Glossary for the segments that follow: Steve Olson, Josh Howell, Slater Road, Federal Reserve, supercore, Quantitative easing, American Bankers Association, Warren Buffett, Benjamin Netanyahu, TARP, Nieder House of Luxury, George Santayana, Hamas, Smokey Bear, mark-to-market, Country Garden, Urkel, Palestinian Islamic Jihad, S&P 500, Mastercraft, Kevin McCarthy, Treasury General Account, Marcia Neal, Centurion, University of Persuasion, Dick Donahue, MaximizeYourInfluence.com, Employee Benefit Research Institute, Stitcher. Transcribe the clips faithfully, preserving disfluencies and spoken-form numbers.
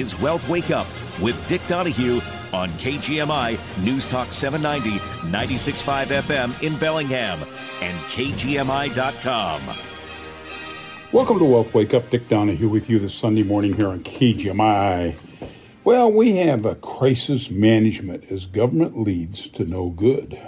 is Wealth Wake Up with Dick Donahue on K G M I News Talk seven ninety, ninety-six point five F M in Bellingham and K G M I dot com. Welcome to Wealth Wake Up. Dick Donahue with you this Sunday morning here on K G M I. Well, we have a crisis management as government leads to no good.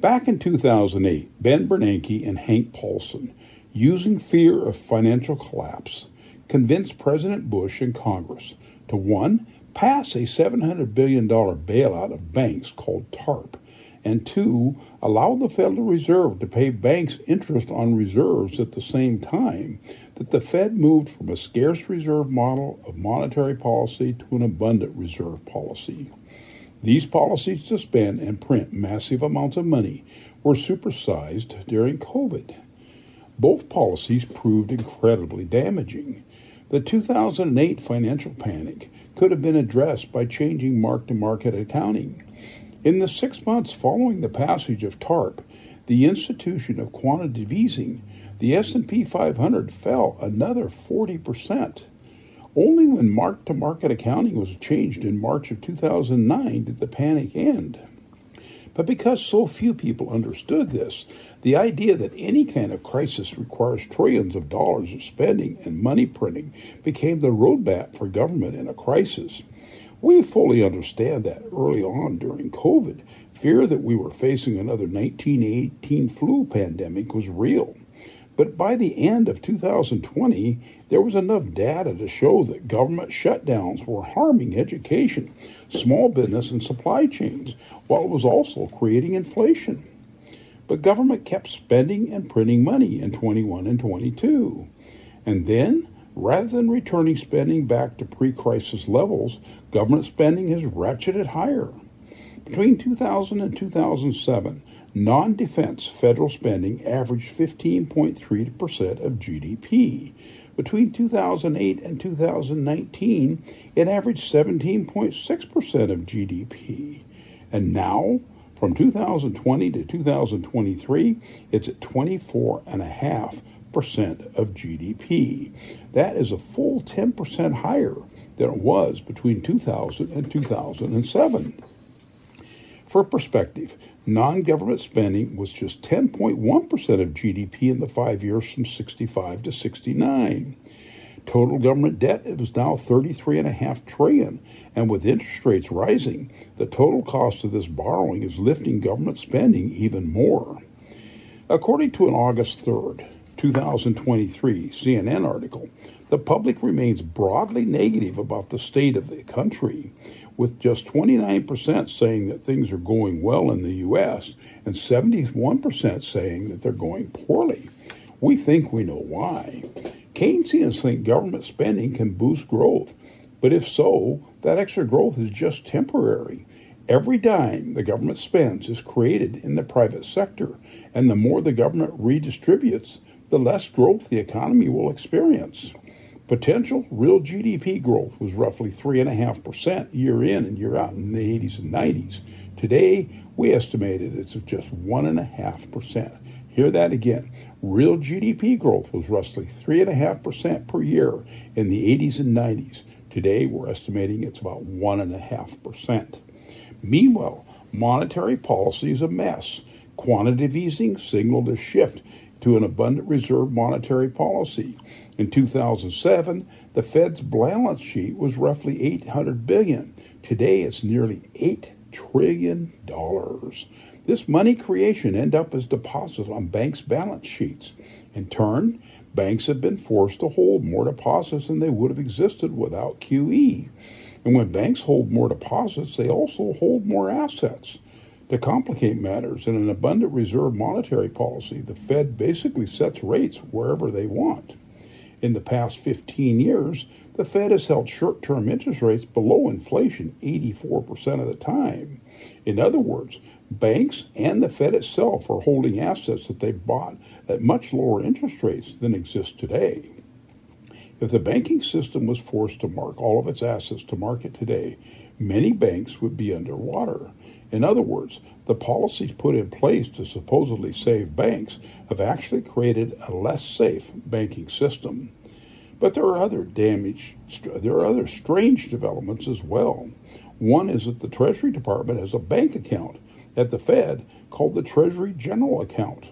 Back in two thousand eight, Ben Bernanke and Hank Paulson, using fear of financial collapse, convinced President Bush and Congress to, one, pass a seven hundred billion dollars bailout of banks called TARP, and two, allow the Federal Reserve to pay banks interest on reserves at the same time that the Fed moved from a scarce reserve model of monetary policy to an abundant reserve policy. These policies to spend and print massive amounts of money were supersized during COVID. Both policies proved incredibly damaging. The two thousand eight financial panic could have been addressed by changing mark-to-market accounting. In the six months following the passage of TARP, the institution of quantitative easing, the S and P five hundred fell another forty percent. Only when mark-to-market accounting was changed in March of two thousand nine did the panic end. But because so few people understood this, the idea that any kind of crisis requires trillions of dollars of spending and money printing became the roadmap for government in a crisis. We fully understand that early on during COVID, fear that we were facing another nineteen eighteen flu pandemic was real. But by the end of two thousand twenty, there was enough data to show that government shutdowns were harming education, small business, and supply chains, while it was also creating inflation. But government kept spending and printing money in twenty-one and twenty-two. And then, rather than returning spending back to pre-crisis levels, government spending has ratcheted higher. Between two thousand and two thousand seven, non-defense federal spending averaged fifteen point three percent of G D P. Between two thousand eight and two thousand nineteen, it averaged seventeen point six percent of G D P. And now, from two thousand twenty to two thousand twenty-three, it's at twenty-four point five percent of G D P. That is a full ten percent higher than it was between two thousand and two thousand seven. For perspective, non-government spending was just ten point one percent of G D P in the five years from sixty-five to sixty-nine. Total government debt is now thirty-three point five trillion dollars, and with interest rates rising, the total cost of this borrowing is lifting government spending even more. According to an August third, twenty twenty-three C N N article, the public remains broadly negative about the state of the country, with just twenty-nine percent saying that things are going well in the U S and seventy-one percent saying that they're going poorly. We think we know why. Keynesians think government spending can boost growth, but if so, that extra growth is just temporary. Every dime the government spends is created in the private sector, and the more the government redistributes, the less growth the economy will experience. Potential real G D P growth was roughly three point five percent year in and year out in the eighties and nineties. Today, we estimated it's just one point five percent. Hear that again. Real G D P growth was roughly three point five percent per year in the eighties and nineties. Today, we're estimating it's about one point five percent. Meanwhile, monetary policy is a mess. Quantitative easing signaled a shift to an abundant reserve monetary policy. In two thousand seven, the Fed's balance sheet was roughly eight hundred billion dollars. Today, it's nearly eight trillion dollars. This money creation ended up as deposits on banks' balance sheets. In turn, banks have been forced to hold more deposits than they would have existed without Q E. And when banks hold more deposits, they also hold more assets. To complicate matters, in an abundant reserve monetary policy, the Fed basically sets rates wherever they want. In the past fifteen years, the Fed has held short-term interest rates below inflation eighty-four percent of the time. In other words, banks and the Fed itself are holding assets that they bought at much lower interest rates than exist today. If the banking system was forced to mark all of its assets to market today, many banks would be underwater. In other words, the policies put in place to supposedly save banks have actually created a less safe banking system. But there are other damage, there are other strange developments as well. One is that the Treasury Department has a bank account at the Fed called the Treasury General Account.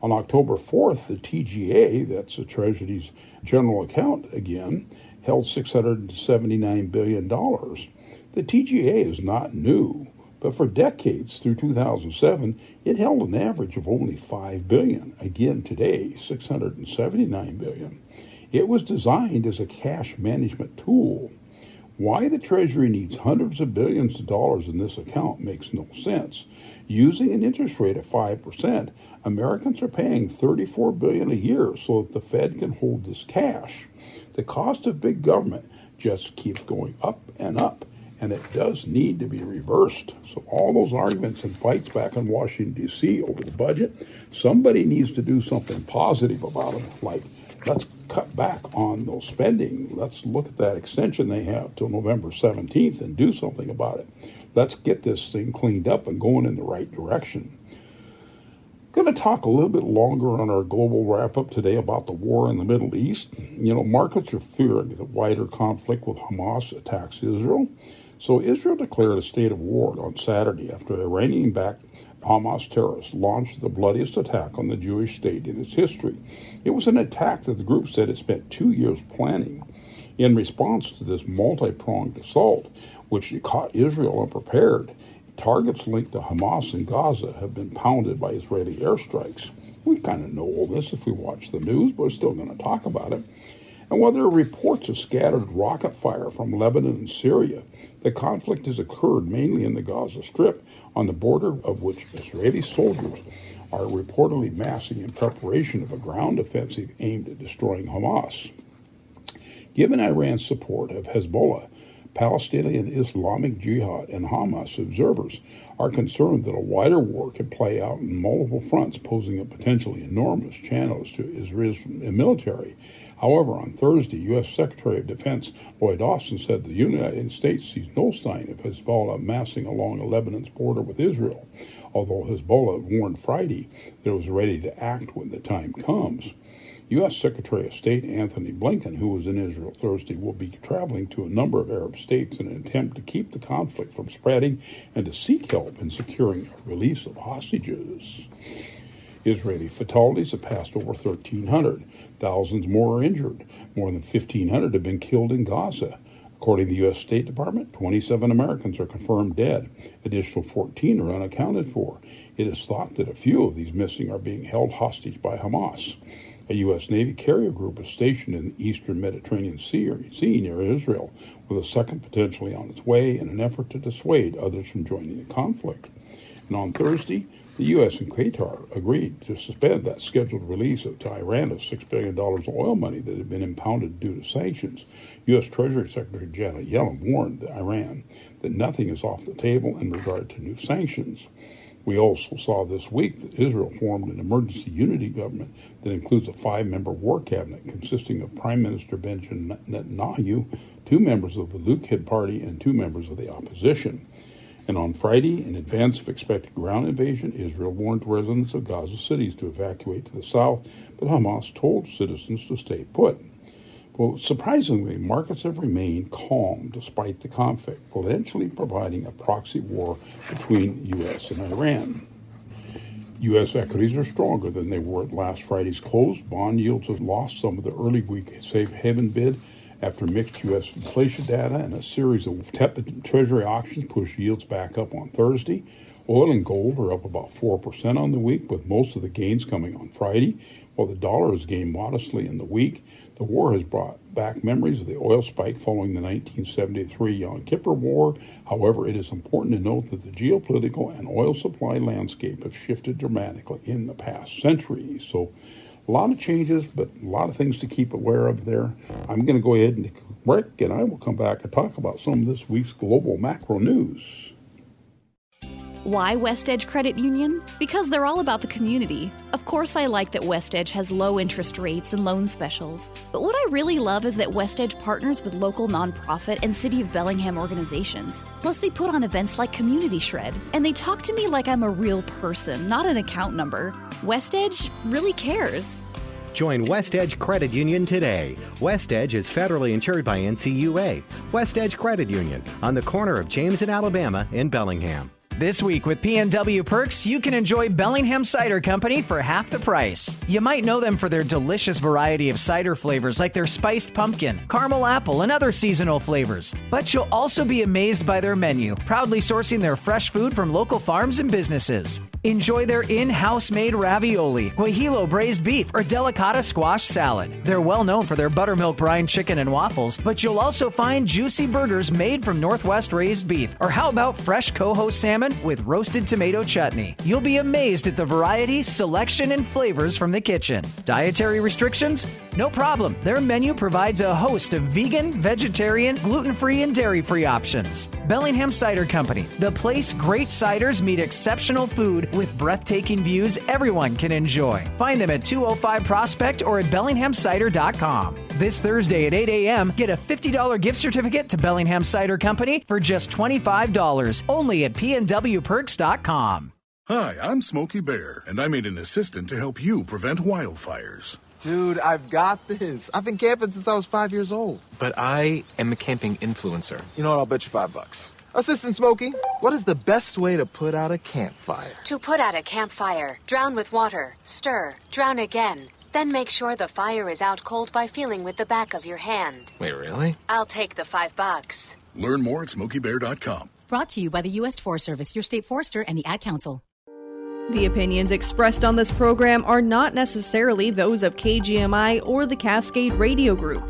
On October fourth, the T G A, that's the Treasury's General Account again, held six hundred seventy-nine billion dollars. The T G A is not new, but for decades through two thousand seven, it held an average of only five billion dollars. Again today, six hundred seventy-nine billion dollars. It was designed as a cash management tool. Why the Treasury needs hundreds of billions of dollars in this account makes no sense. Using an interest rate of five percent, Americans are paying thirty-four billion dollars a year so that the Fed can hold this cash. The cost of big government just keeps going up and up, and it does need to be reversed. So all those arguments and fights back in Washington, D C over the budget, somebody needs to do something positive about it, like let's cut back on those spending. Let's look at that extension they have till November seventeenth and do something about it. Let's get this thing cleaned up and going in the right direction. I'm going to talk a little bit longer on our global wrap-up today about the war in the Middle East. You know, markets are fearing the wider conflict with Hamas attacks Israel. So Israel declared a state of war on Saturday after Iranian-backed Hamas terrorists launched the bloodiest attack on the Jewish state in its history. It was an attack that the group said it spent two years planning. In response to this multi-pronged assault, which caught Israel unprepared, targets linked to Hamas and Gaza have been pounded by Israeli airstrikes. We kind of know all this if we watch the news, but we're still going to talk about it. And while there are reports of scattered rocket fire from Lebanon and Syria, the conflict has occurred mainly in the Gaza Strip, on the border of which Israeli soldiers are reportedly massing in preparation of a ground offensive aimed at destroying Hamas. Given Iran's support of Hezbollah, Palestinian Islamic Jihad and Hamas observers are concerned that a wider war could play out on multiple fronts, posing a potentially enormous challenge to Israel's military. However, on Thursday, U S Secretary of Defense Lloyd Austin said the United States sees no sign of Hezbollah massing along Lebanon's border with Israel, although Hezbollah warned Friday that it was ready to act when the time comes. U S Secretary of State Anthony Blinken, who was in Israel Thursday, will be traveling to a number of Arab states in an attempt to keep the conflict from spreading and to seek help in securing a release of hostages. Israeli fatalities have passed over one thousand three hundred. Thousands more are injured. More than one thousand five hundred have been killed in Gaza. According to the U S State Department, twenty-seven Americans are confirmed dead. Additional fourteen are unaccounted for. It is thought that a few of these missing are being held hostage by Hamas. A U S Navy carrier group is stationed in the eastern Mediterranean Sea near Israel, with a second potentially on its way in an effort to dissuade others from joining the conflict. And on Thursday, the U S and Qatar agreed to suspend that scheduled release to Iran of six billion dollars of oil money that had been impounded due to sanctions. U S Treasury Secretary Janet Yellen warned Iran that nothing is off the table in regard to new sanctions. We also saw this week that Israel formed an emergency unity government that includes a five-member war cabinet consisting of Prime Minister Benjamin Netanyahu, two members of the Likud party, and two members of the opposition. And on Friday, in advance of expected ground invasion, Israel warned residents of Gaza cities to evacuate to the south, but Hamas told citizens to stay put. Well, surprisingly, markets have remained calm despite the conflict, potentially providing a proxy war between U S and Iran. U S equities are stronger than they were at last Friday's close. Bond yields have lost some of the early week safe haven bid after mixed U S inflation data and a series of tepid Treasury auctions pushed yields back up on Thursday. Oil and gold are up about four percent on the week, with most of the gains coming on Friday, while the dollar has gained modestly in the week. The war has brought back memories of the oil spike following the nineteen seventy-three Yom Kippur War. However, it is important to note that the geopolitical and oil supply landscape have shifted dramatically in the past century. So a lot of changes, but a lot of things to keep aware of there. I'm going to go ahead and break, and I will come back and talk about some of this week's global macro news. Why West Edge Credit Union? Because they're all about the community. Of course, I like that West Edge has low interest rates and loan specials. But what I really love is that West Edge partners with local nonprofit and City of Bellingham organizations. Plus, they put on events like Community Shred. And they talk to me like I'm a real person, not an account number. West Edge really cares. Join West Edge Credit Union today. West Edge is federally insured by N C U A. West Edge Credit Union, on the corner of James and Alabama in Bellingham. This week with P N W Perks, you can enjoy Bellingham Cider Company for half the price. You might know them for their delicious variety of cider flavors like their spiced pumpkin, caramel apple, and other seasonal flavors. But you'll also be amazed by their menu, proudly sourcing their fresh food from local farms and businesses. Enjoy their in-house made ravioli, guajillo braised beef, or delicata squash salad. They're well known for their buttermilk brine chicken and waffles, but you'll also find juicy burgers made from Northwest raised beef. Or how about fresh coho salmon with roasted tomato chutney? You'll be amazed at the variety, selection, and flavors from the kitchen. Dietary restrictions? No problem. Their menu provides a host of vegan, vegetarian, gluten-free, and dairy-free options. Bellingham Cider Company, the place great ciders meet exceptional food with breathtaking views everyone can enjoy. Find them at two oh five Prospect or at bellingham cider dot com. This Thursday at eight a.m., get a fifty dollars gift certificate to Bellingham Cider Company for just twenty-five dollars, only at p n w perks dot com. Hi, I'm Smokey Bear, and I made an assistant to help you prevent wildfires. Dude, I've got this. I've been camping since I was five years old. But I am a camping influencer. You know what? I'll bet you five bucks. Assistant Smokey, what is the best way to put out a campfire? To put out a campfire, drown with water, stir, drown again. Then make sure the fire is out cold by feeling with the back of your hand. Wait, really? I'll take the five bucks. Learn more at smokey bear dot com. Brought to you by the U S Forest Service, your state forester, and the Ad Council. The opinions expressed on this program are not necessarily those of K G M I or the Cascade Radio Group.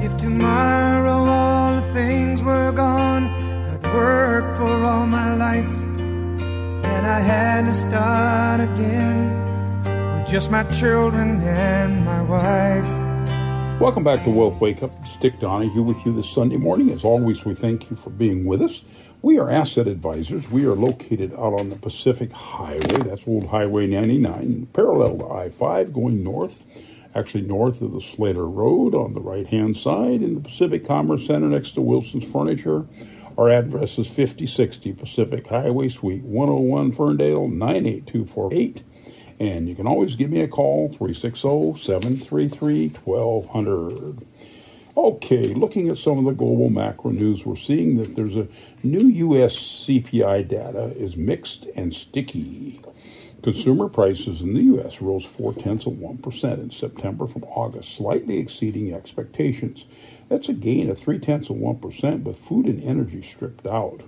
If tomorrow all the things were gone, I'd work for all my life, and I had to start again with just my children and my wife. Welcome back to Wealth Wake Up. It's Dick Donahue with you this Sunday morning. As always, we thank you for being with us. We are Asset Advisors. We are located out on the Pacific Highway. That's old Highway ninety-nine, parallel to I five, going north, actually north of the Slater Road on the right-hand side in the Pacific Commerce Center next to Wilson's Furniture. Our address is fifty sixty Pacific Highway, Suite one oh one, Ferndale, nine eight two four eight. And you can always give me a call, three six zero, seven three three, one two zero zero. Okay, looking at some of the global macro news, we're seeing that there's a new U S C P I data is mixed and sticky. Consumer prices in the U S rose four-tenths of one percent in September from August, slightly exceeding expectations. That's a gain of three-tenths of one percent with food and energy stripped out.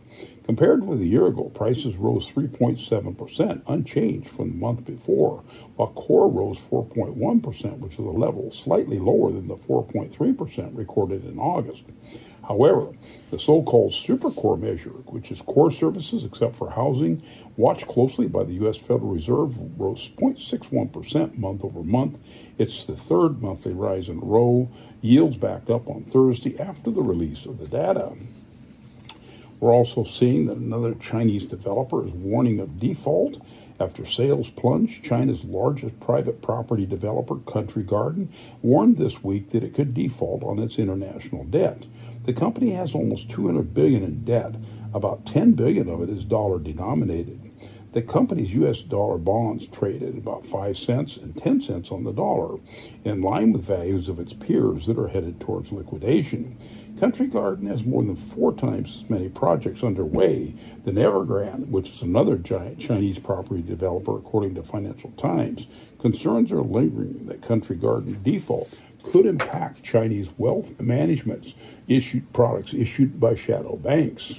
Compared with a year ago, prices rose three point seven percent, unchanged from the month before, while core rose four point one percent, which is a level slightly lower than the four point three percent recorded in August. However, the so-called supercore measure, which is core services except for housing, watched closely by the U S Federal Reserve, rose zero point six one percent month over month. It's the third monthly rise in a row. Yields backed up on Thursday after the release of the data. We're also seeing that another Chinese developer is warning of default after sales plunge. China's largest private property developer, Country Garden, warned this week that it could default on its international debt. The company has almost two hundred billion dollars in debt. About ten billion dollars of it is dollar-denominated. The company's U S dollar bonds trade at about five cents and ten cents on the dollar, in line with values of its peers that are headed towards liquidation. Country Garden has more than four times as many projects underway than Evergrande, which is another giant Chinese property developer, according to Financial Times. Concerns are lingering that Country Garden default could impact Chinese wealth management issued products issued by shadow banks.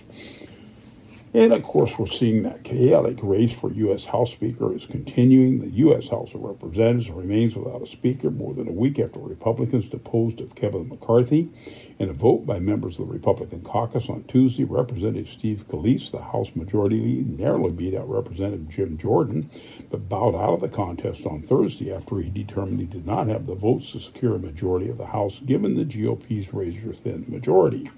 And, of course, we're seeing that chaotic race for U S House Speaker is continuing. The U S House of Representatives remains without a speaker more than a week after Republicans deposed of Kevin McCarthy. In a vote by members of the Republican caucus on Tuesday, Representative Steve Scalise, the House Majority Leader, narrowly beat out Representative Jim Jordan, but bowed out of the contest on Thursday after he determined he did not have the votes to secure a majority of the House, given the G O P's razor-thin majority.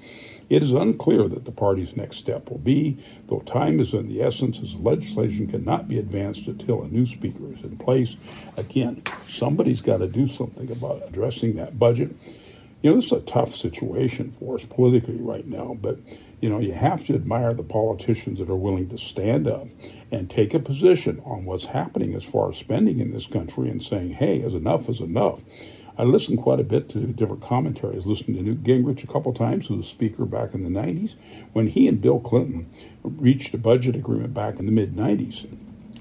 It is unclear that the party's next step will be, though time is of the essence as legislation cannot be advanced until a new speaker is in place. Again, somebody's got to do something about addressing that budget. You know, this is a tough situation for us politically right now, but you know, you have to admire the politicians that are willing to stand up and take a position on what's happening as far as spending in this country and saying, hey, as enough is enough. I listened quite a bit to different commentaries. Listened to Newt Gingrich a couple times, who was speaker back in the nineties, when he and Bill Clinton reached a budget agreement back in the mid nineties.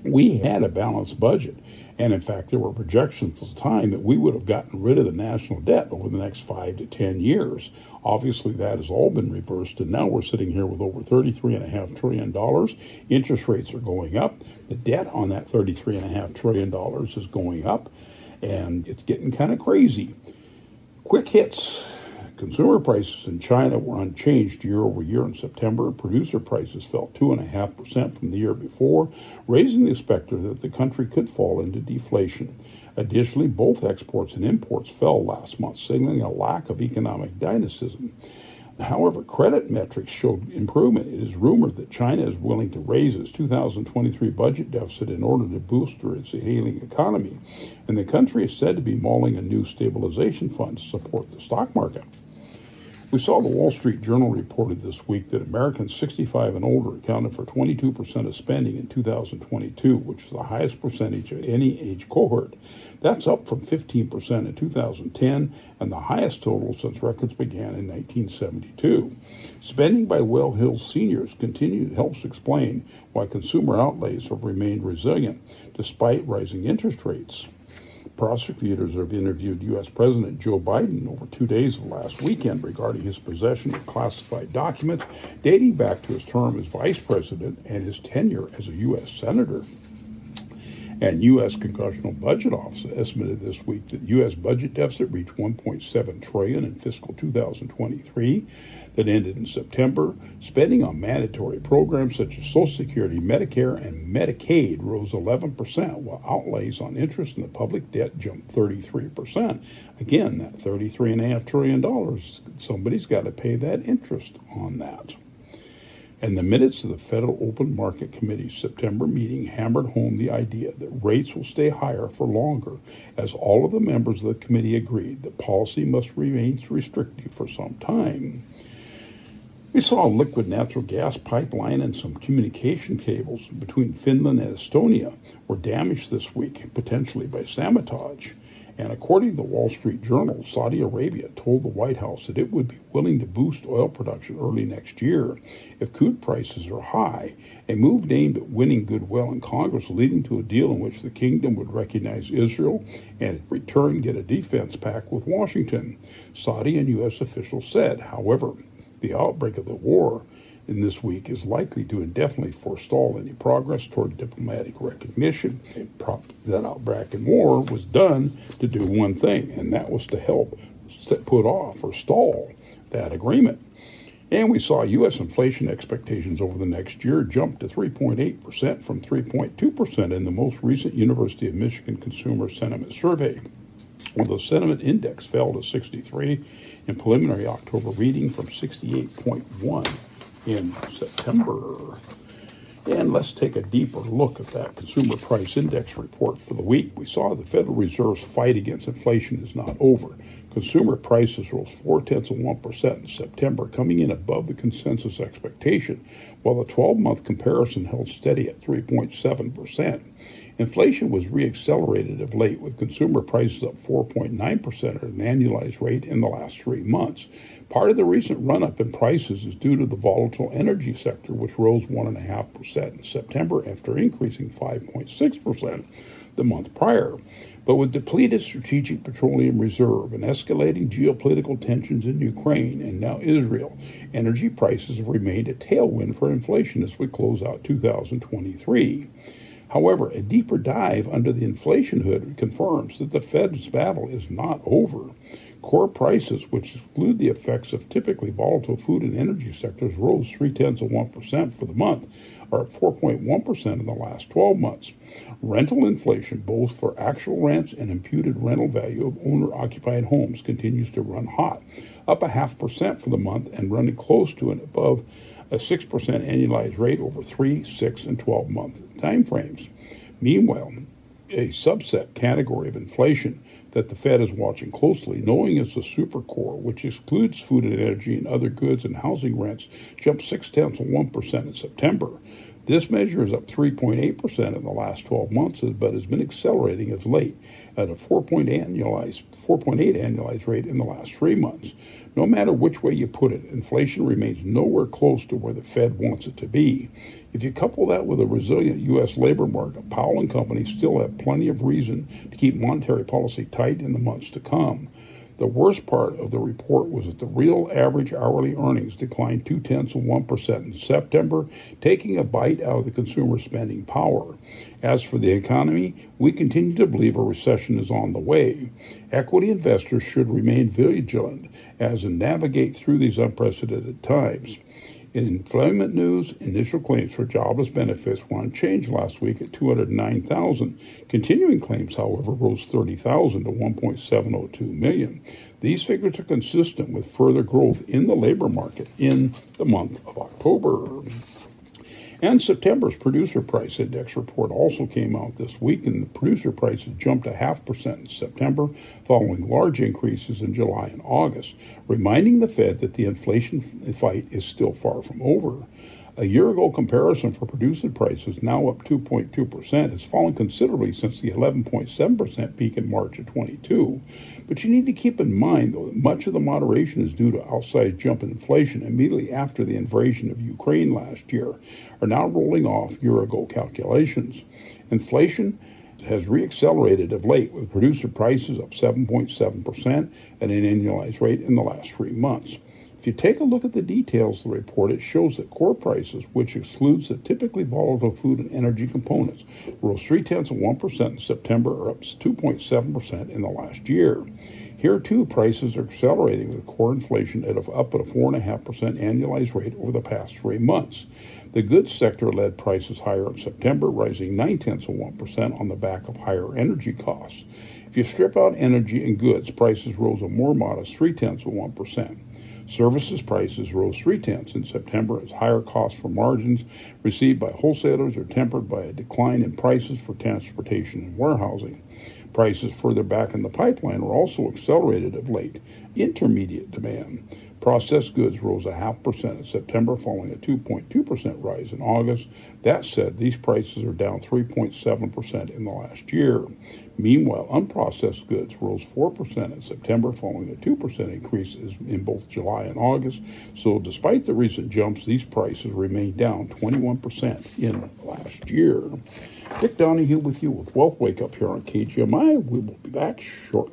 We had a balanced budget. And in fact, there were projections at the time that we would have gotten rid of the national debt over the next five to ten years. Obviously, that has all been reversed, and now we're sitting here with over thirty-three point five trillion dollars. Interest rates are going up. The debt on that thirty-three point five trillion dollars is going up, and it's getting kind of crazy. Quick hits. Consumer prices in China were unchanged year over year in September. Producer prices fell two point five percent from the year before, raising the specter that the country could fall into deflation. Additionally, both exports and imports fell last month, signaling a lack of economic dynamism. However, credit metrics showed improvement. It is rumored that China is willing to raise its two thousand twenty-three budget deficit in order to boost its ailing economy, and the country is said to be mulling a new stabilization fund to support the stock market. We saw the Wall Street Journal reported this week that Americans sixty-five and older accounted for twenty-two percent of spending in two thousand twenty-two, which is the highest percentage of any age cohort. That's up from fifteen percent in two thousand ten and the highest total since records began in nineteen seventy-two. Spending by well-heeled seniors continue helps explain why consumer outlays have remained resilient despite rising interest rates. Prosecutors have interviewed U S President Joe Biden over two days of last weekend regarding his possession of classified documents dating back to his term as vice president and his tenure as a U S senator. And U S Congressional Budget Office estimated this week that U S budget deficit reached one point seven trillion dollars in fiscal two thousand twenty-three that ended in September. Spending on mandatory programs such as Social Security, Medicare, and Medicaid rose eleven percent, while outlays on interest in the public debt jumped thirty-three percent. Again, that thirty-three point five trillion dollars, somebody's got to pay that interest on that. And the minutes of the Federal Open Market Committee's September meeting hammered home the idea that rates will stay higher for longer, as all of the members of the committee agreed that policy must remain restrictive for some time. We saw a liquid natural gas pipeline and some communication cables between Finland and Estonia were damaged this week, potentially by sabotage. And according to the Wall Street Journal, Saudi Arabia told the White House that it would be willing to boost oil production early next year if crude prices are high, a move aimed at winning goodwill in Congress, leading to a deal in which the kingdom would recognize Israel and in return get a defense pact with Washington, Saudi and U S officials said. However, the outbreak of the war in this week is likely to indefinitely forestall any progress toward diplomatic recognition. That outbreak in war was done to do one thing, and that was to help put off or stall that agreement. And we saw U S inflation expectations over the next year jump to three point eight percent from three point two percent in the most recent University of Michigan Consumer Sentiment Survey. Well, the sentiment index fell to sixty-three in preliminary October reading from sixty-eight point one. in September. And let's take a deeper look at that Consumer Price Index report for the week. We saw the Federal Reserve's fight against inflation is not over. Consumer prices rose four-tenths of one percent in September, coming in above the consensus expectation, while the twelve-month comparison held steady at three point seven percent. Inflation was reaccelerated of late, with consumer prices up four point nine percent at an annualized rate in the last three months. Part of the recent run-up in prices is due to the volatile energy sector, which rose one point five percent in September after increasing five point six percent the month prior. But with depleted Strategic Petroleum Reserve and escalating geopolitical tensions in Ukraine and now Israel, energy prices have remained a tailwind for inflation as we close out two thousand twenty-three. However, a deeper dive under the inflation hood confirms that the Fed's battle is not over. Core prices, which exclude the effects of typically volatile food and energy sectors, rose three-tenths of one percent for the month, or at four point one percent in the last twelve months. Rental inflation, both for actual rents and imputed rental value of owner-occupied homes, continues to run hot, up a half percent for the month and running close to and above a six percent annualized rate over three, six, and twelve-month time frames. Meanwhile, a subset category of inflation that the Fed is watching closely, knowing it's a supercore, which excludes food and energy and other goods and housing rents, jumped six-tenths of one percent in September. This measure is up three point eight percent in the last twelve months, but has been accelerating of late at a four point eight annualized rate in the last three months. No matter which way you put it, inflation remains nowhere close to where the Fed wants it to be. If you couple that with a resilient U S labor market, Powell and company still have plenty of reason to keep monetary policy tight in the months to come. The worst part of the report was that the real average hourly earnings declined two-tenths of one percent in September, taking a bite out of the consumer spending power. As for the economy, we continue to believe a recession is on the way. Equity investors should remain vigilant as they navigate through these unprecedented times. In employment news, initial claims for jobless benefits were unchanged last week at two hundred nine thousand. Continuing claims, however, rose thirty thousand to one point seven oh two million. These figures are consistent with further growth in the labor market in the month of October. And September's Producer Price Index report also came out this week, and the producer prices jumped a half percent in September, following large increases in July and August, reminding the Fed that the inflation fight is still far from over. A year-ago comparison for producer prices, now up two point two percent, has fallen considerably since the eleven point seven percent peak in March of twenty-two. But you need to keep in mind, though, that much of the moderation is due to outsized jump in inflation immediately after the invasion of Ukraine last year, are now rolling off year-ago calculations. Inflation has re-accelerated of late, with producer prices up seven point seven percent at an annualized rate in the last three months. If you take a look at the details of the report, it shows that core prices, which excludes the typically volatile food and energy components, rose three-tenths of one percent in September, or up two point seven percent in the last year. Here, too, prices are accelerating, with core inflation at a, up at a four point five percent annualized rate over the past three months. The goods sector led prices higher in September, rising nine-tenths of one percent on the back of higher energy costs. If you strip out energy and goods, prices rose a more modest three-tenths of one percent. Services prices rose three-tenths in September as higher costs for margins received by wholesalers are tempered by a decline in prices for transportation and warehousing. Prices further back in the pipeline were also accelerated of late. Intermediate demand. Processed goods rose a half percent in September, following a two point two percent rise in August. That said, these prices are down three point seven percent in the last year. Meanwhile, unprocessed goods rose four percent in September, following a two percent increase in both July and August. So despite the recent jumps, these prices remain down twenty-one percent in last year. Dick Donahue with you with Wealth Wake Up here on K G M I. We will be back shortly.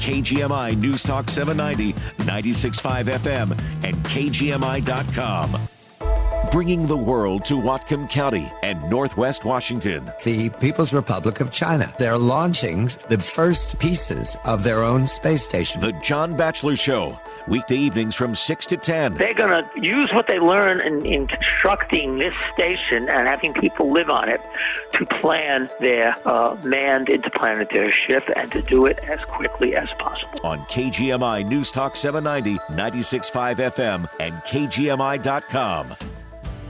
K G M I News Talk seven ninety, ninety-six point five F M, and K G M I dot com. Bringing the world to Whatcom County and Northwest Washington. The People's Republic of China. They're launching the first pieces of their own space station. The John Batchelor Show, weekday evenings from six to ten. They're going to use what they learn in, in constructing this station and having people live on it to plan their uh, manned interplanetary ship, and to do it as quickly as possible. On K G M I News Talk seven ninety, ninety-six point five F M, and K G M I dot com.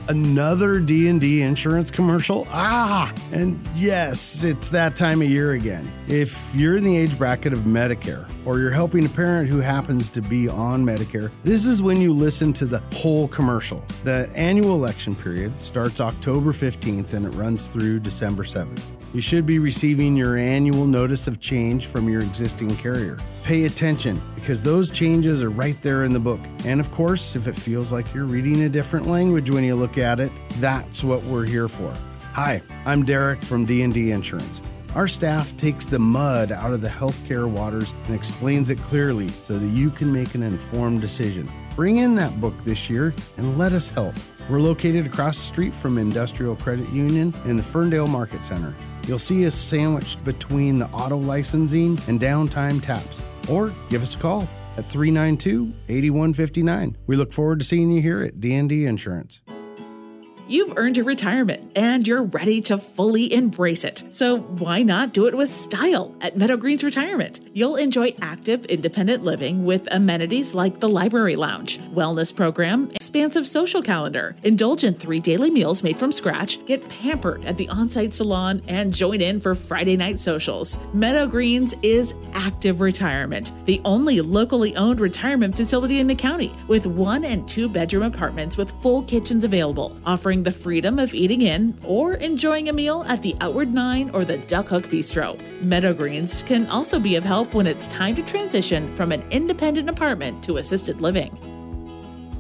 Another D and D Insurance commercial? Ah! And yes, it's that time of year again. If you're in the age bracket of Medicare, or you're helping a parent who happens to be on Medicare, this is when you listen to the whole commercial. The annual election period starts October fifteenth and it runs through December seventh. You should be receiving your annual notice of change from your existing carrier. Pay attention, because those changes are right there in the book. And of course, if it feels like you're reading a different language when you look at it, that's what we're here for. Hi, I'm Derek from D and D Insurance. Our staff takes the mud out of the healthcare waters and explains it clearly so that you can make an informed decision. Bring in that book this year and let us help. We're located across the street from Industrial Credit Union in the Ferndale Market Center. You'll see us sandwiched between the auto licensing and downtime taps. Or give us a call at three nine two, eight one five nine. We look forward to seeing you here at D and D Insurance. You've earned a retirement, and you're ready to fully embrace it. So why not do it with style at Meadow Greens Retirement? You'll enjoy active, independent living with amenities like the library lounge, wellness program, expansive social calendar, indulge in three daily meals made from scratch, get pampered at the on-site salon, and join in for Friday night socials. Meadow Greens is active retirement, the only locally owned retirement facility in the county, with one and two bedroom apartments with full kitchens available, offering the freedom of eating in or enjoying a meal at the Outward Nine or the Duck Hook Bistro. Meadow Greens can also be of help when it's time to transition from an independent apartment to assisted living.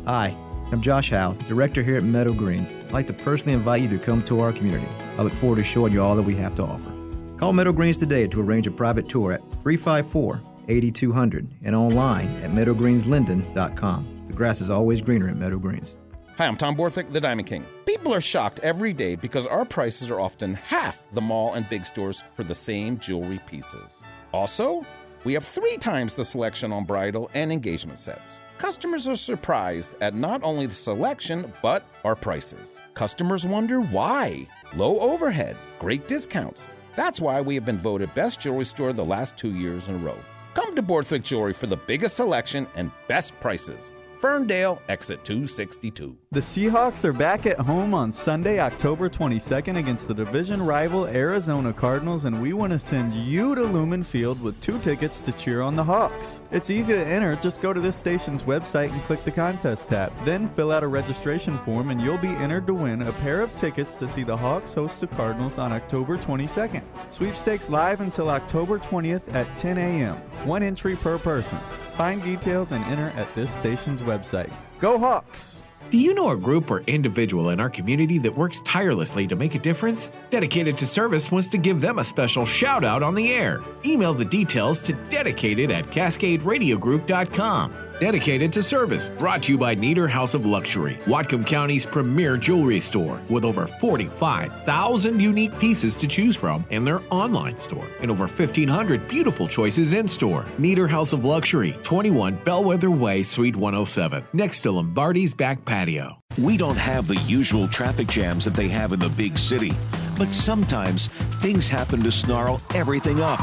Hi, I'm Josh Howell, director here at Meadow Greens. I'd like to personally invite you to come to our community. I look forward to showing you all that we have to offer. Call Meadow Greens today to arrange a private tour at three five four, eight two zero zero and online at meadow greens linden dot com. The grass is always greener at Meadow Greens. Hi, I'm Tom Borthwick, the Diamond King. People are shocked every day because our prices are often half the mall and big stores for the same jewelry pieces. Also, we have three times the selection on bridal and engagement sets. Customers are surprised at not only the selection, but our prices. Customers wonder why. Low overhead, great discounts. That's why we have been voted best jewelry store the last two years in a row. Come to Borthwick Jewelry for the biggest selection and best prices. Ferndale, exit two sixty-two. The Seahawks are back at home on Sunday, October twenty-second against the division rival Arizona Cardinals, and we want to send you to Lumen Field with two tickets to cheer on the Hawks. It's easy to enter. Just go to this station's website and click the contest tab. Then fill out a registration form, and you'll be entered to win a pair of tickets to see the Hawks host the Cardinals on October twenty-second. Sweepstakes live until October twentieth at ten a.m. One entry per person. Find details and enter at this station's website. Go Hawks! Do you know a group or individual in our community that works tirelessly to make a difference? Dedicated to Service wants to give them a special shout out on the air. Email the details to dedicated at cascade radio group dot com. Dedicated to Service, brought to you by Nieder House of Luxury, Whatcom County's premier jewelry store, with over forty-five thousand unique pieces to choose from in their online store and over fifteen hundred beautiful choices in store. Nieder House of Luxury, twenty-one Bellwether Way, Suite one oh seven, next to Lombardi's Back Patio. We don't have the usual traffic jams that they have in the big city, but sometimes things happen to snarl everything up.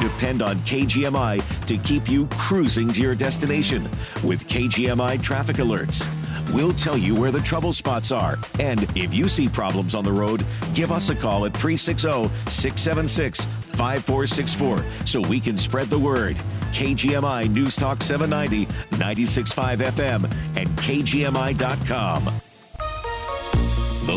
Depend on K G M I to keep you cruising to your destination with K G M I traffic alerts. We'll tell you where the trouble spots are. And if you see problems on the road, give us a call at three six zero, six seven six, five four six four so we can spread the word. K G M I News Talk seven ninety, ninety-six point five F M and K G M I dot com. The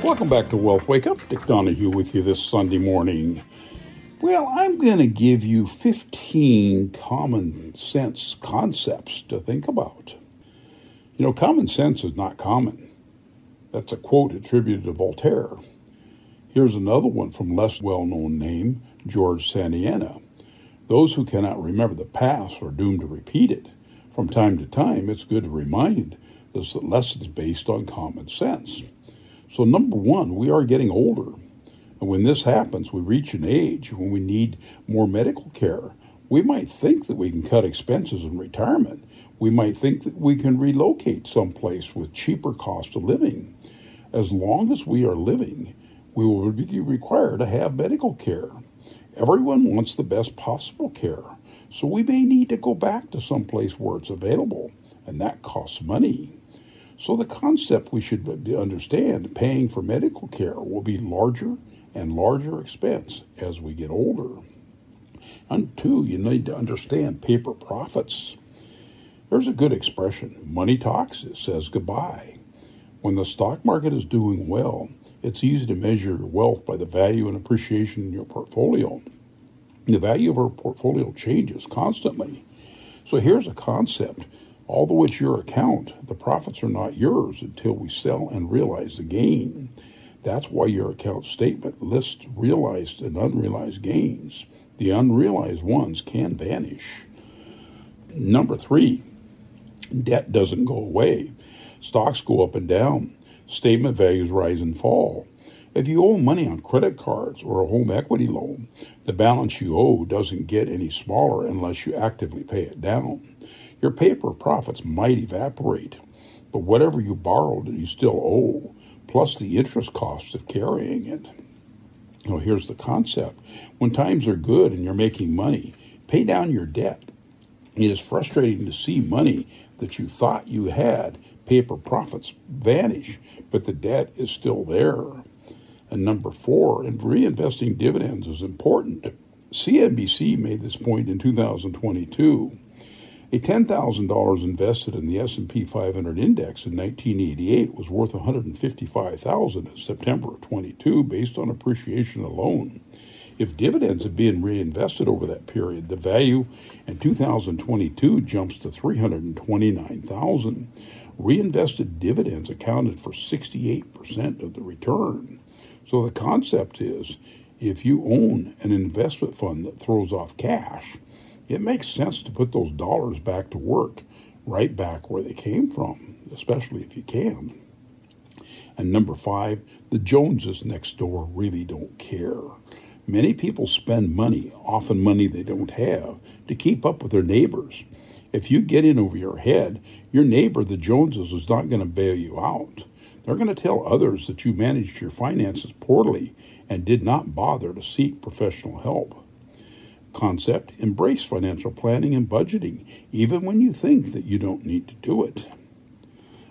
Welcome back to Wealth Wake Up. Dick Donahue with you this Sunday morning. Well, I'm going to give you fifteen common sense concepts to think about. You know, common sense is not common. That's a quote attributed to Voltaire. Here's another one from less well-known name, George Santayana. Those who cannot remember the past are doomed to repeat it. From time to time, it's good to remind us that lessons based on common sense. So number one, we are getting older. And when this happens, we reach an age when we need more medical care. We might think that we can cut expenses in retirement. We might think that we can relocate someplace with cheaper cost of living. As long as we are living, we will be required to have medical care. Everyone wants the best possible care. So we may need to go back to someplace where it's available, and that costs money. So the concept we should understand, paying for medical care will be larger and larger expense as we get older. And two, you need to understand paper profits. There's a good expression, money talks, it says goodbye. When the stock market is doing well, It's easy to measure your wealth by the value and appreciation in your portfolio. The value of our portfolio changes constantly. So here's a concept. Although it's your account, the profits are not yours until we sell and realize the gain. That's why your account statement lists realized and unrealized gains. The unrealized ones can vanish. Number three, debt doesn't go away. Stocks go up and down. Statement values rise and fall. If you owe money on credit cards or a home equity loan, the balance you owe doesn't get any smaller unless you actively pay it down. Your paper profits might evaporate, but whatever you borrowed, you still owe, plus the interest cost of carrying it. Now, here's the concept. When times are good and you're making money, pay down your debt. It is frustrating to see money that you thought you had, paper profits, vanish, but the debt is still there. And number four, and reinvesting dividends is important. C N B C made this point in two thousand twenty-two. A ten thousand dollars invested in the S and P five hundred index in nineteen eighty-eight was worth one hundred fifty-five thousand dollars in September of twenty-two based on appreciation alone. If dividends had been reinvested over that period, the value in two thousand twenty-two jumps to three hundred twenty-nine thousand dollars. Reinvested dividends accounted for sixty-eight percent of the return. So the concept is, if you own an investment fund that throws off cash, it makes sense to put those dollars back to work, right back where they came from, especially if you can. And number five, the Joneses next door really don't care. Many people spend money, often money they don't have, to keep up with their neighbors. If you get in over your head, your neighbor, the Joneses, is not going to bail you out. They're going to tell others that you managed your finances poorly and did not bother to seek professional help. Concept, embrace financial planning and budgeting, even when you think that you don't need to do it.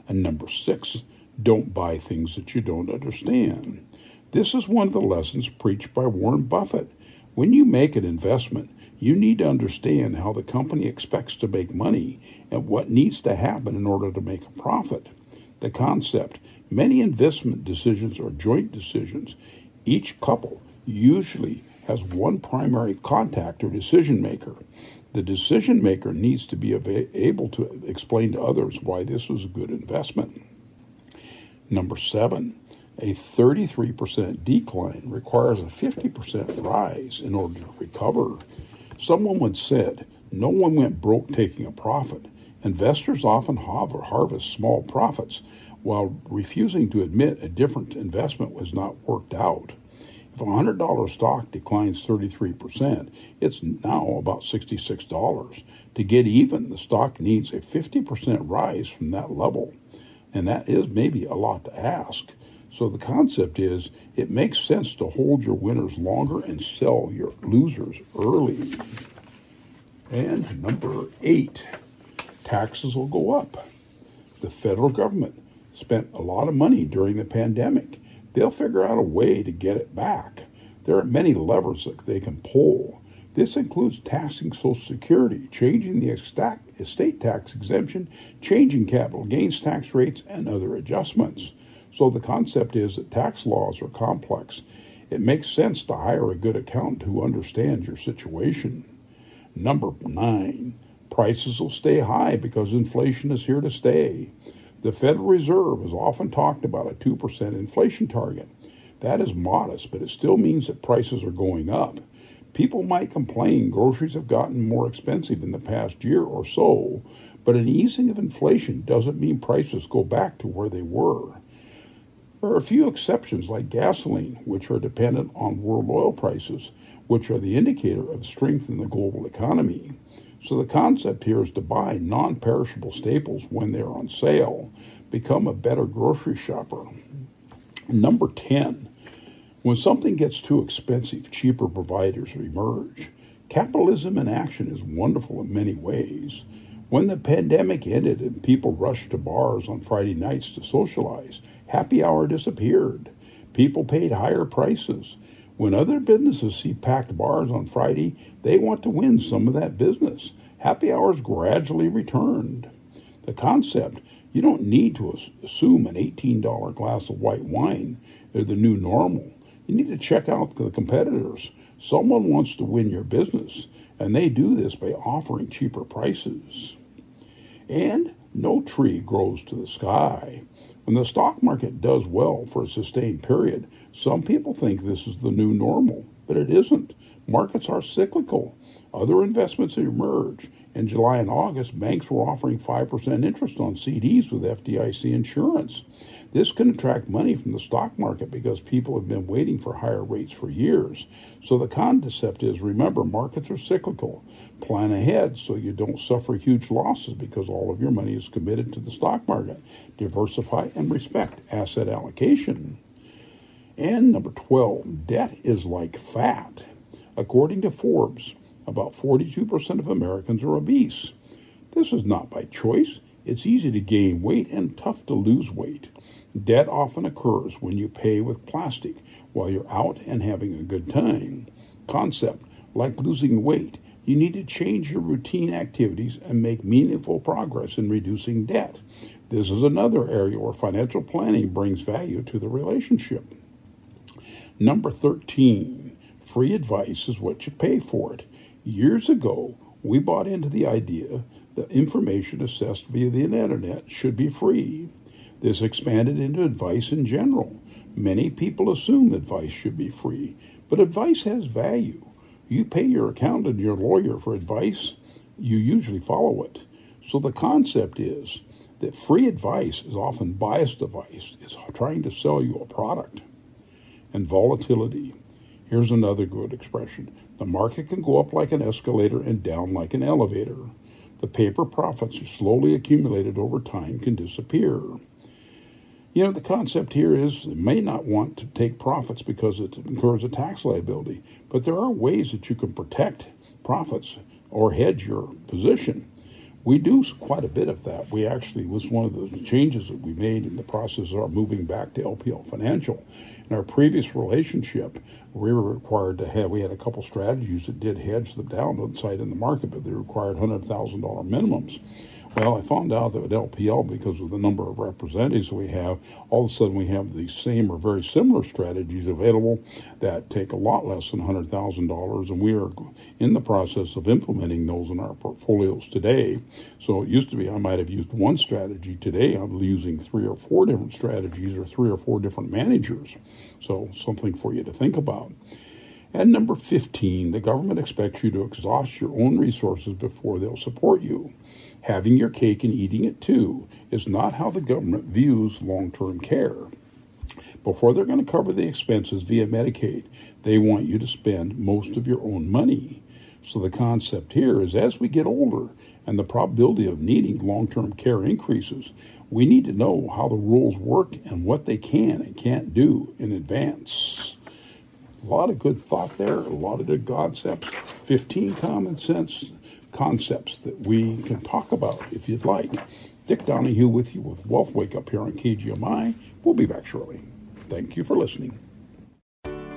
And number six, don't buy things that you don't understand. This is one of the lessons preached by Warren Buffett. When you make an investment, you need to understand how the company expects to make money and what needs to happen in order to make a profit. The concept, many investment decisions are joint decisions. Each couple usually has one primary contact or decision maker. The decision maker needs to be able to explain to others why this was a good investment. Number seven, a thirty-three percent decline requires a fifty percent rise in order to recover. Someone once said, no one went broke taking a profit. Investors often harvest small profits while refusing to admit a different investment was not worked out. If a one hundred dollars stock declines thirty-three percent, it's now about sixty-six dollars. To get even, the stock needs a fifty percent rise from that level. And that is maybe a lot to ask. So the concept is, it makes sense to hold your winners longer and sell your losers early. And number eight, taxes will go up. The federal government spent a lot of money during the pandemic. They'll figure out a way to get it back. There are many levers that they can pull. This includes taxing Social Security, changing the estate tax exemption, changing capital gains tax rates, and other adjustments. So the concept is that tax laws are complex. It makes sense to hire a good accountant who understands your situation. Number nine, prices will stay high because inflation is here to stay. The Federal Reserve has often talked about a two percent inflation target. That is modest, but it still means that prices are going up. People might complain groceries have gotten more expensive in the past year or so, but an easing of inflation doesn't mean prices go back to where they were. There are a few exceptions like gasoline, which are dependent on world oil prices, which are the indicator of strength in the global economy. So the concept here is to buy non-perishable staples when they're on sale. Become a better grocery shopper. Number ten, when something gets too expensive, cheaper providers emerge. Capitalism in action is wonderful in many ways. When the pandemic ended and people rushed to bars on Friday nights to socialize, happy hour disappeared. People paid higher prices. When other businesses see packed bars on Friday, they want to win some of that business. Happy hours gradually returned. The concept, you don't need to assume an eighteen dollars glass of white wine or the new normal. You need to check out the competitors. Someone wants to win your business, and they do this by offering cheaper prices. And no tree grows to the sky. When the stock market does well for a sustained period, some people think this is the new normal, but it isn't. Markets are cyclical. Other investments emerge. In July and August, banks were offering five percent interest on C Ds with F D I C insurance. This can attract money from the stock market because people have been waiting for higher rates for years. So the concept is, remember, markets are cyclical. Plan ahead so you don't suffer huge losses because all of your money is committed to the stock market. Diversify and respect asset allocation. And number twelve, debt is like fat. According to Forbes, about forty-two percent of Americans are obese. This is not by choice. It's easy to gain weight and tough to lose weight. Debt often occurs when you pay with plastic while you're out and having a good time. Concept, like losing weight, you need to change your routine activities and make meaningful progress in reducing debt. This is another area where financial planning brings value to the relationship. Number thirteen, free advice is what you pay for it. Years ago, we bought into the idea that information assessed via the internet should be free. This expanded into advice in general. Many people assume advice should be free, but advice has value. You pay your accountant, your lawyer for advice, you usually follow it. So the concept is that free advice is often biased advice. It's trying to sell you a product. And volatility. Here's another good expression. The market can go up like an escalator and down like an elevator. The paper profits slowly accumulated over time can disappear. You know, the concept here is you may not want to take profits because it incurs a tax liability, but there are ways that you can protect profits or hedge your position. We do quite a bit of that. We actually, it was one of the changes that we made in the process of our moving back to L P L Financial. In our previous relationship, we were required to have, we had a couple strategies that did hedge the downside in the market, but they required one hundred thousand dollars minimums. Well, I found out that at L P L, because of the number of representatives we have, all of a sudden we have the same or very similar strategies available that take a lot less than one hundred thousand dollars, and we are in the process of implementing those in our portfolios today. So it used to be I might have used one strategy. Today I'm using three or four different strategies or three or four different managers. So something for you to think about. And number fifteen, the government expects you to exhaust your own resources before they'll support you. Having your cake and eating it too is not how the government views long-term care. Before they're going to cover the expenses via Medicaid, they want you to spend most of your own money. So the concept here is as we get older and the probability of needing long-term care increases, we need to know how the rules work and what they can and can't do in advance. A lot of good thought there, a lot of good concepts, fifteen common sense concepts that we can talk about if you'd like. Dick Donahue with you with Wealth Wake Up here on K G M I. We'll be back shortly. Thank you for listening.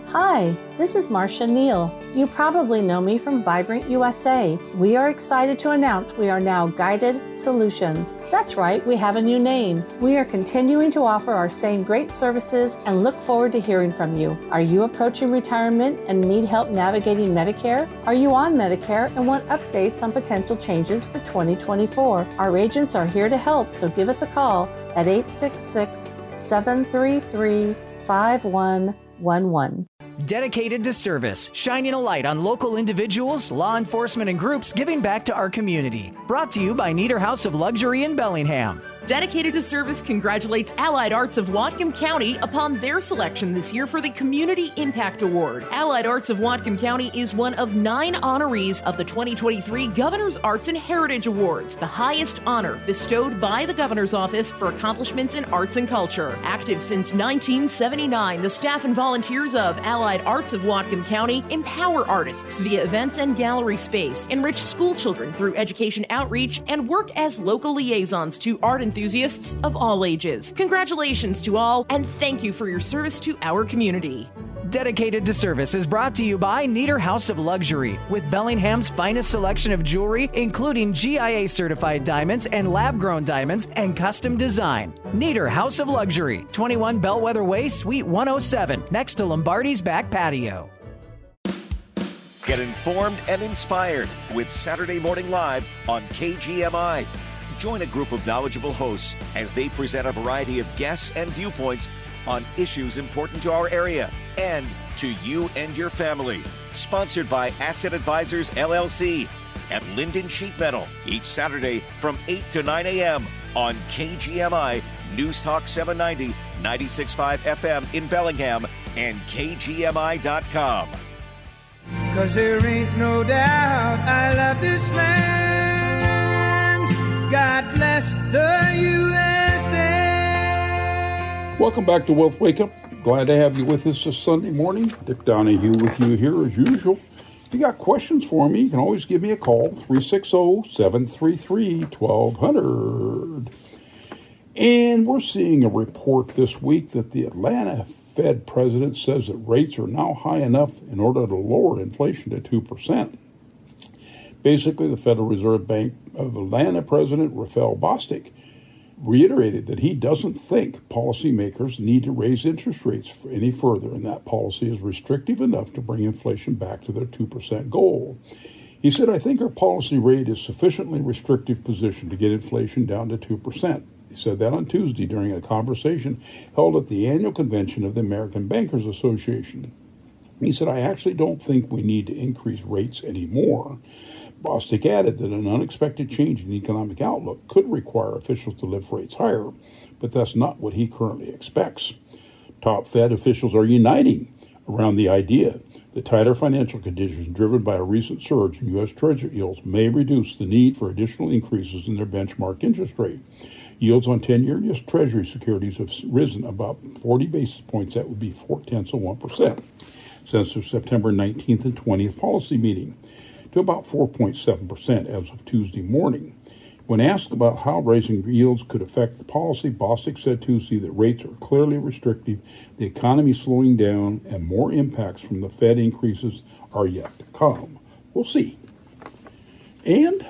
Hi, this is Marcia Neal. You probably know me from Vibrant U S A. We are excited to announce we are now Guided Solutions. That's right, we have a new name. We are continuing to offer our same great services and look forward to hearing from you. Are you approaching retirement and need help navigating Medicare? Are you on Medicare and want updates on potential changes for twenty twenty-four? Our agents are here to help, so give us a call at eight six six, seven three three, five one one one. Dedicated to service, shining a light on local individuals, law enforcement, and groups giving back to our community. Brought to you by Neater House of Luxury in Bellingham. Dedicated to Service congratulates Allied Arts of Whatcom County upon their selection this year for the Community Impact Award. Allied Arts of Whatcom County is one of nine honorees of the twenty twenty-three Governor's Arts and Heritage Awards, the highest honor bestowed by the Governor's Office for accomplishments in arts and culture. Active since nineteen seventy-nine, the staff and volunteers of Allied Arts of Whatcom County empower artists via events and gallery space, enrich school children through education outreach, and work as local liaisons to art and enthusiasts of all ages. Congratulations to all, and thank you for your service to our community. dedicated to service is brought to you by Neater House of Luxury, with Bellingham's finest selection of jewelry, including G I A-certified diamonds and lab-grown diamonds and custom design. Neater House of Luxury, twenty-one Bellwether Way, Suite one oh seven, next to Lombardi's back patio. Get informed and inspired with Saturday Morning Live on K G M I. Join a group of knowledgeable hosts as they present a variety of guests and viewpoints on issues important to our area and to you and your family. Sponsored by Asset Advisors, L L C and Linden Sheet Metal, each Saturday from eight to nine a.m. on K G M I, News Talk seven ninety, ninety-six point five F M in Bellingham and K G M I dot com. Cause there ain't no doubt I love this land. God bless the U S A. Welcome back to Wealth Wake Up. Glad to have you with us this Sunday morning. Dick Donahue with you here as usual. If you got questions for me, you can always give me a call, three six zero, seven three three, one two zero zero. And we're seeing a report this week that the Atlanta Fed president says that rates are now high enough in order to lower inflation to two percent. Basically, the Federal Reserve Bank of Atlanta president, Raphael Bostic, reiterated that he doesn't think policymakers need to raise interest rates any further, and that policy is restrictive enough to bring inflation back to their two percent goal. He said, "I think our policy rate is sufficiently restrictive position to get inflation down to two percent. He said that on Tuesday during a conversation held at the annual convention of the American Bankers Association. He said, "I actually don't think we need to increase rates anymore." Bostic added that an unexpected change in the economic outlook could require officials to lift rates higher, but that's not what he currently expects. Top Fed officials are uniting around the idea that tighter financial conditions driven by a recent surge in U S Treasury yields may reduce the need for additional increases in their benchmark interest rate. Yields on ten-year U S Treasury securities have risen about forty basis points. That would be four-tenths of one percent since the September nineteenth and twentieth policy meeting, to about four point seven percent as of Tuesday morning. When asked about how raising yields could affect the policy, Bostic said Tuesday that rates are clearly restrictive, the economy slowing down, and more impacts from the Fed increases are yet to come. We'll see. And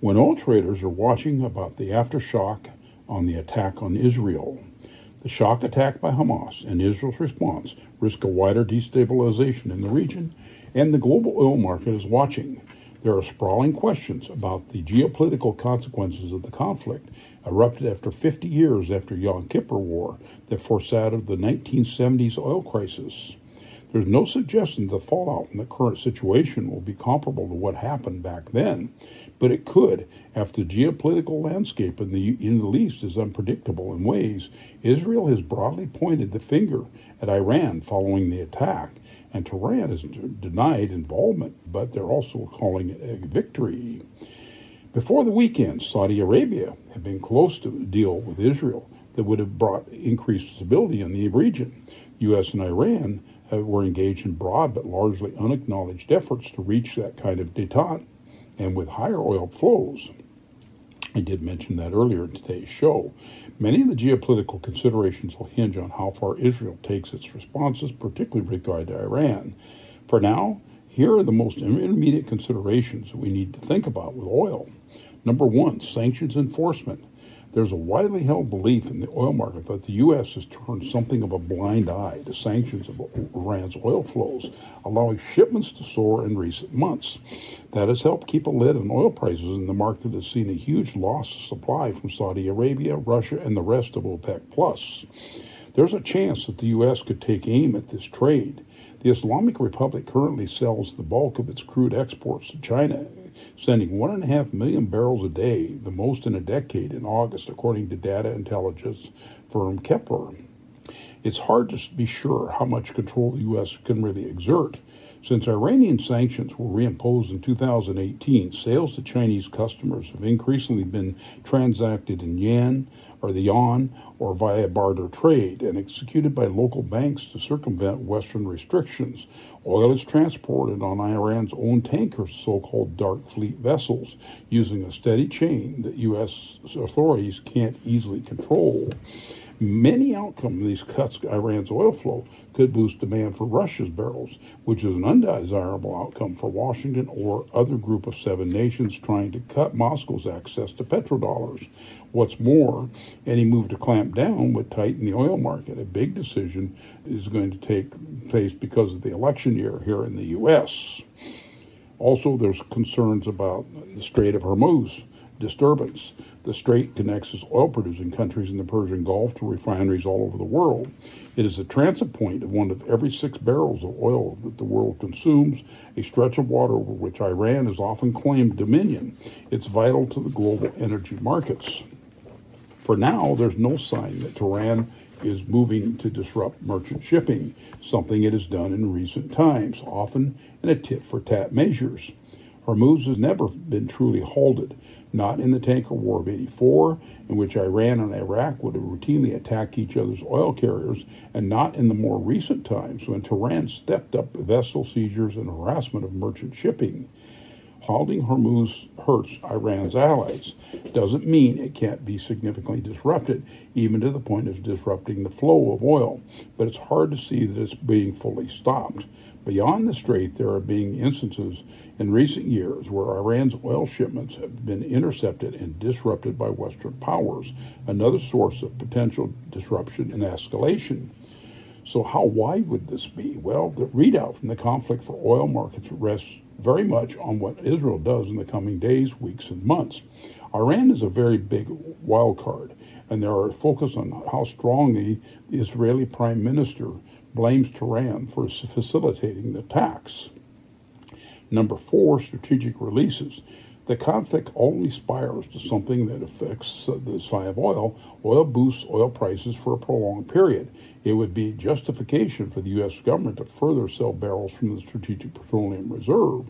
when oil traders are watching about the aftershock on the attack on Israel, the shock attack by Hamas and Israel's response risk a wider destabilization in the region, and the global oil market is watching. There are sprawling questions about the geopolitical consequences of the conflict, erupted after fifty years after Yom Kippur War, that forced out of the nineteen seventies oil crisis. There's no suggestion the fallout in the current situation will be comparable to what happened back then, but it could, after the geopolitical landscape in the in the East is unpredictable in ways. Israel has broadly pointed the finger at Iran following the attack, and Tehran has denied involvement, but they're also calling it a victory. Before the weekend, Saudi Arabia had been close to a deal with Israel that would have brought increased stability in the region. U S and Iran were engaged in broad but largely unacknowledged efforts to reach that kind of detente, and with higher oil flows. I did mention that earlier in today's show. Many of the geopolitical considerations will hinge on how far Israel takes its responses, particularly with regard to Iran. For now, here are the most intermediate considerations that we need to think about with oil. Number one, sanctions enforcement. There's a widely held belief in the oil market that the U S has turned something of a blind eye to sanctions of Iran's oil flows, allowing shipments to soar in recent months. That has helped keep a lid on oil prices, and the market has seen a huge loss of supply from Saudi Arabia, Russia, and the rest of OPEC plus. There's a chance that the U S could take aim at this trade. The Islamic Republic currently sells the bulk of its crude exports to China, sending one and a half million barrels a day, the most in a decade, in August, according to data intelligence firm Kepler. It's hard to be sure how much control the U S can really exert. Since Iranian sanctions were reimposed in two thousand eighteen, sales to Chinese customers have increasingly been transacted in yen or the yuan or via barter trade and executed by local banks to circumvent Western restrictions. Oil is transported on Iran's own tankers, so-called dark fleet vessels, using a steady chain that U S authorities can't easily control. Many outcomes of these cuts to Iran's oil flow could boost demand for Russia's barrels, which is an undesirable outcome for Washington or other group of seven nations trying to cut Moscow's access to petrodollars. What's more, any move to clamp down would tighten the oil market. A big decision is going to take place because of the election year here in the U S Also, there's concerns about the Strait of Hormuz disturbance. The strait connects its oil-producing countries in the Persian Gulf to refineries all over the world. It is the transit point of one of every six barrels of oil that the world consumes, a stretch of water over which Iran has often claimed dominion. It's vital to the global energy markets. For now, there's no sign that Tehran is moving to disrupt merchant shipping, something it has done in recent times, often in a tit-for-tat measures. Hormuz has never been truly halted. Not in the tanker war of eighty-four, in which Iran and Iraq would routinely attack each other's oil carriers, and not in the more recent times when Tehran stepped up vessel seizures and harassment of merchant shipping. Halting Hormuz hurts Iran's allies. Doesn't mean it can't be significantly disrupted, even to the point of disrupting the flow of oil, but it's hard to see that it's being fully stopped. Beyond the strait, there are being instances in recent years where Iran's oil shipments have been intercepted and disrupted by Western powers, another source of potential disruption and escalation. So how wide would this be? Well, the readout from the conflict for oil markets rests very much on what Israel does in the coming days, weeks, and months. Iran is a very big wild card, and there are focus on how strongly the Israeli prime minister blames Tehran for facilitating the attacks. Number four, strategic releases. The conflict only spirals to something that affects the supply of oil. Oil boosts oil prices for a prolonged period. It would be justification for the U S government to further sell barrels from the Strategic Petroleum Reserve.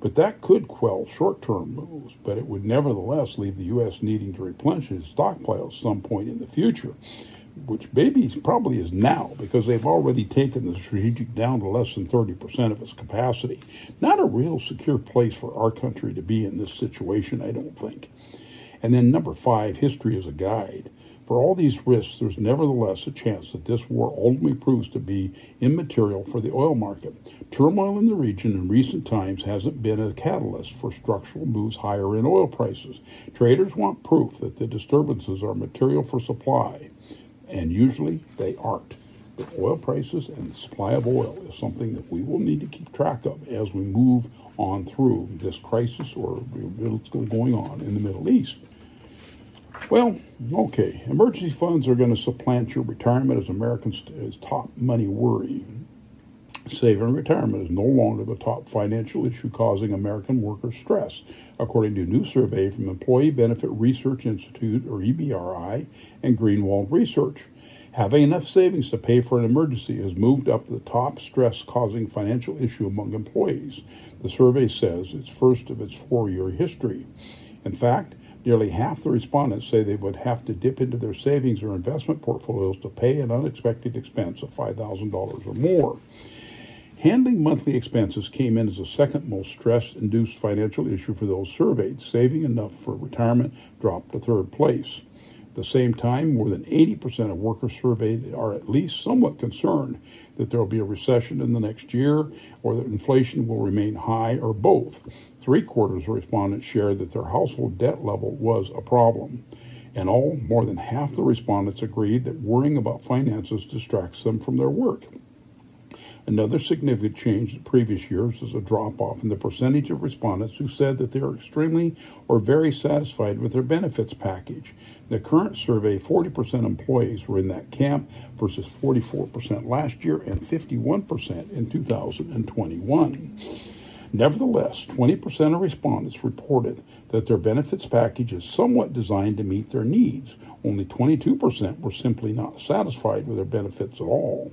But that could quell short-term moves, but it would nevertheless leave the U S needing to replenish its stockpile at some point in the future, which maybe probably is now, because they've already taken the strategic down to less than thirty percent of its capacity. Not a real secure place for our country to be in this situation, I don't think. And then number five, history as a guide. For all these risks, there's nevertheless a chance that this war ultimately proves to be immaterial for the oil market. Turmoil in the region in recent times hasn't been a catalyst for structural moves higher in oil prices. Traders want proof that the disturbances are material for supply. And usually they aren't. The oil prices and the supply of oil is something that we will need to keep track of as we move on through this crisis or what's going on in the Middle East. Well, okay, emergency funds are going to supplant your retirement as Americans' top money worry. Saving and retirement is no longer the top financial issue causing American workers stress, according to a new survey from Employee Benefit Research Institute, or E B R I, and Greenwald Research. Having enough savings to pay for an emergency has moved up to the top stress-causing financial issue among employees, the survey says, it's first of its four-year history. In fact, nearly half the respondents say they would have to dip into their savings or investment portfolios to pay an unexpected expense of five thousand dollars or more. Handling monthly expenses came in as the second most stress-induced financial issue for those surveyed. Saving enough for retirement dropped to third place. At the same time, more than eighty percent of workers surveyed are at least somewhat concerned that there will be a recession in the next year or that inflation will remain high or both. Three-quarters of respondents shared that their household debt level was a problem. In all, more than half the respondents agreed that worrying about finances distracts them from their work. Another significant change to previous years is a drop-off in the percentage of respondents who said that they are extremely or very satisfied with their benefits package. In the current survey, forty percent employees were in that camp versus forty-four percent last year and fifty-one percent in two thousand twenty-one. Nevertheless, twenty percent of respondents reported that their benefits package is somewhat designed to meet their needs. Only twenty-two percent were simply not satisfied with their benefits at all.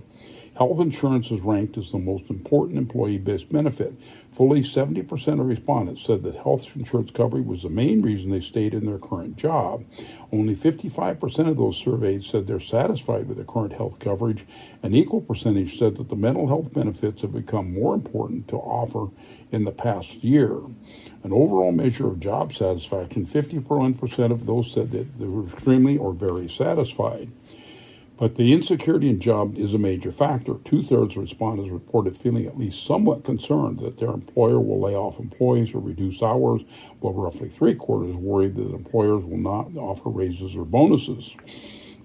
Health insurance is ranked as the most important employee-based benefit. Fully seventy percent of respondents said that health insurance coverage was the main reason they stayed in their current job. Only fifty-five percent of those surveyed said they're satisfied with their current health coverage. An equal percentage said that the mental health benefits have become more important to offer in the past year. An overall measure of job satisfaction, fifty-one percent of those said that they were extremely or very satisfied. But the insecurity in jobs is a major factor. Two-thirds of respondents reported feeling at least somewhat concerned that their employer will lay off employees or reduce hours, while roughly three-quarters worried that employers will not offer raises or bonuses.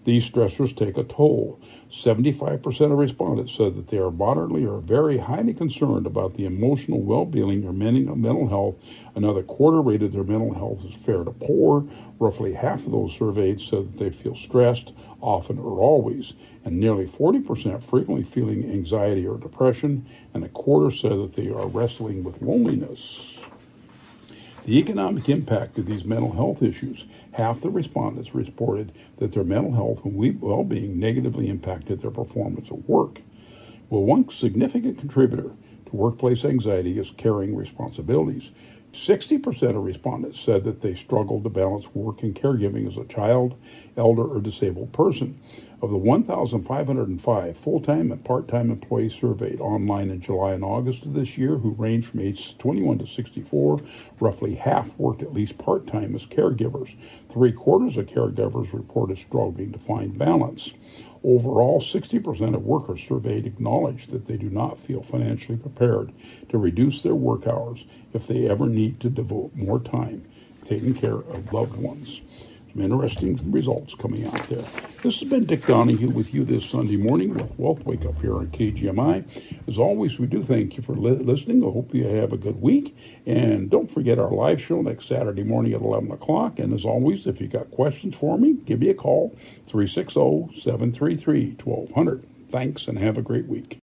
These stressors take a toll. seventy-five percent of respondents said that they are moderately or very highly concerned about the emotional well-being or mental health. Another quarter rated their mental health as fair to poor. Roughly half of those surveyed said that they feel stressed, often or always, and nearly forty percent frequently feeling anxiety or depression, and a quarter said that they are wrestling with loneliness. The economic impact of these mental health issues. Half the respondents reported that their mental health and well-being negatively impacted their performance at work. Well, one significant contributor to workplace anxiety is carrying responsibilities. sixty percent of respondents said that they struggled to balance work and caregiving as a child, elder, or disabled person. Of the one thousand five hundred five full-time and part-time employees surveyed online in July and August of this year, who range from ages twenty-one to sixty-four, roughly half worked at least part-time as caregivers. Three-quarters of caregivers reported struggling to find balance. Overall, sixty percent of workers surveyed acknowledge that they do not feel financially prepared to reduce their work hours if they ever need to devote more time taking care of loved ones. Some interesting results coming out there. This has been Dick Donahue with you this Sunday morning with Wealth Wake Up here on K G M I. As always, we do thank you for li- listening. I hope you have a good week. And don't forget our live show next Saturday morning at eleven o'clock. And as always, if you got questions for me, give me a call, three six zero, seven three three, one two zero zero. Thanks and have a great week.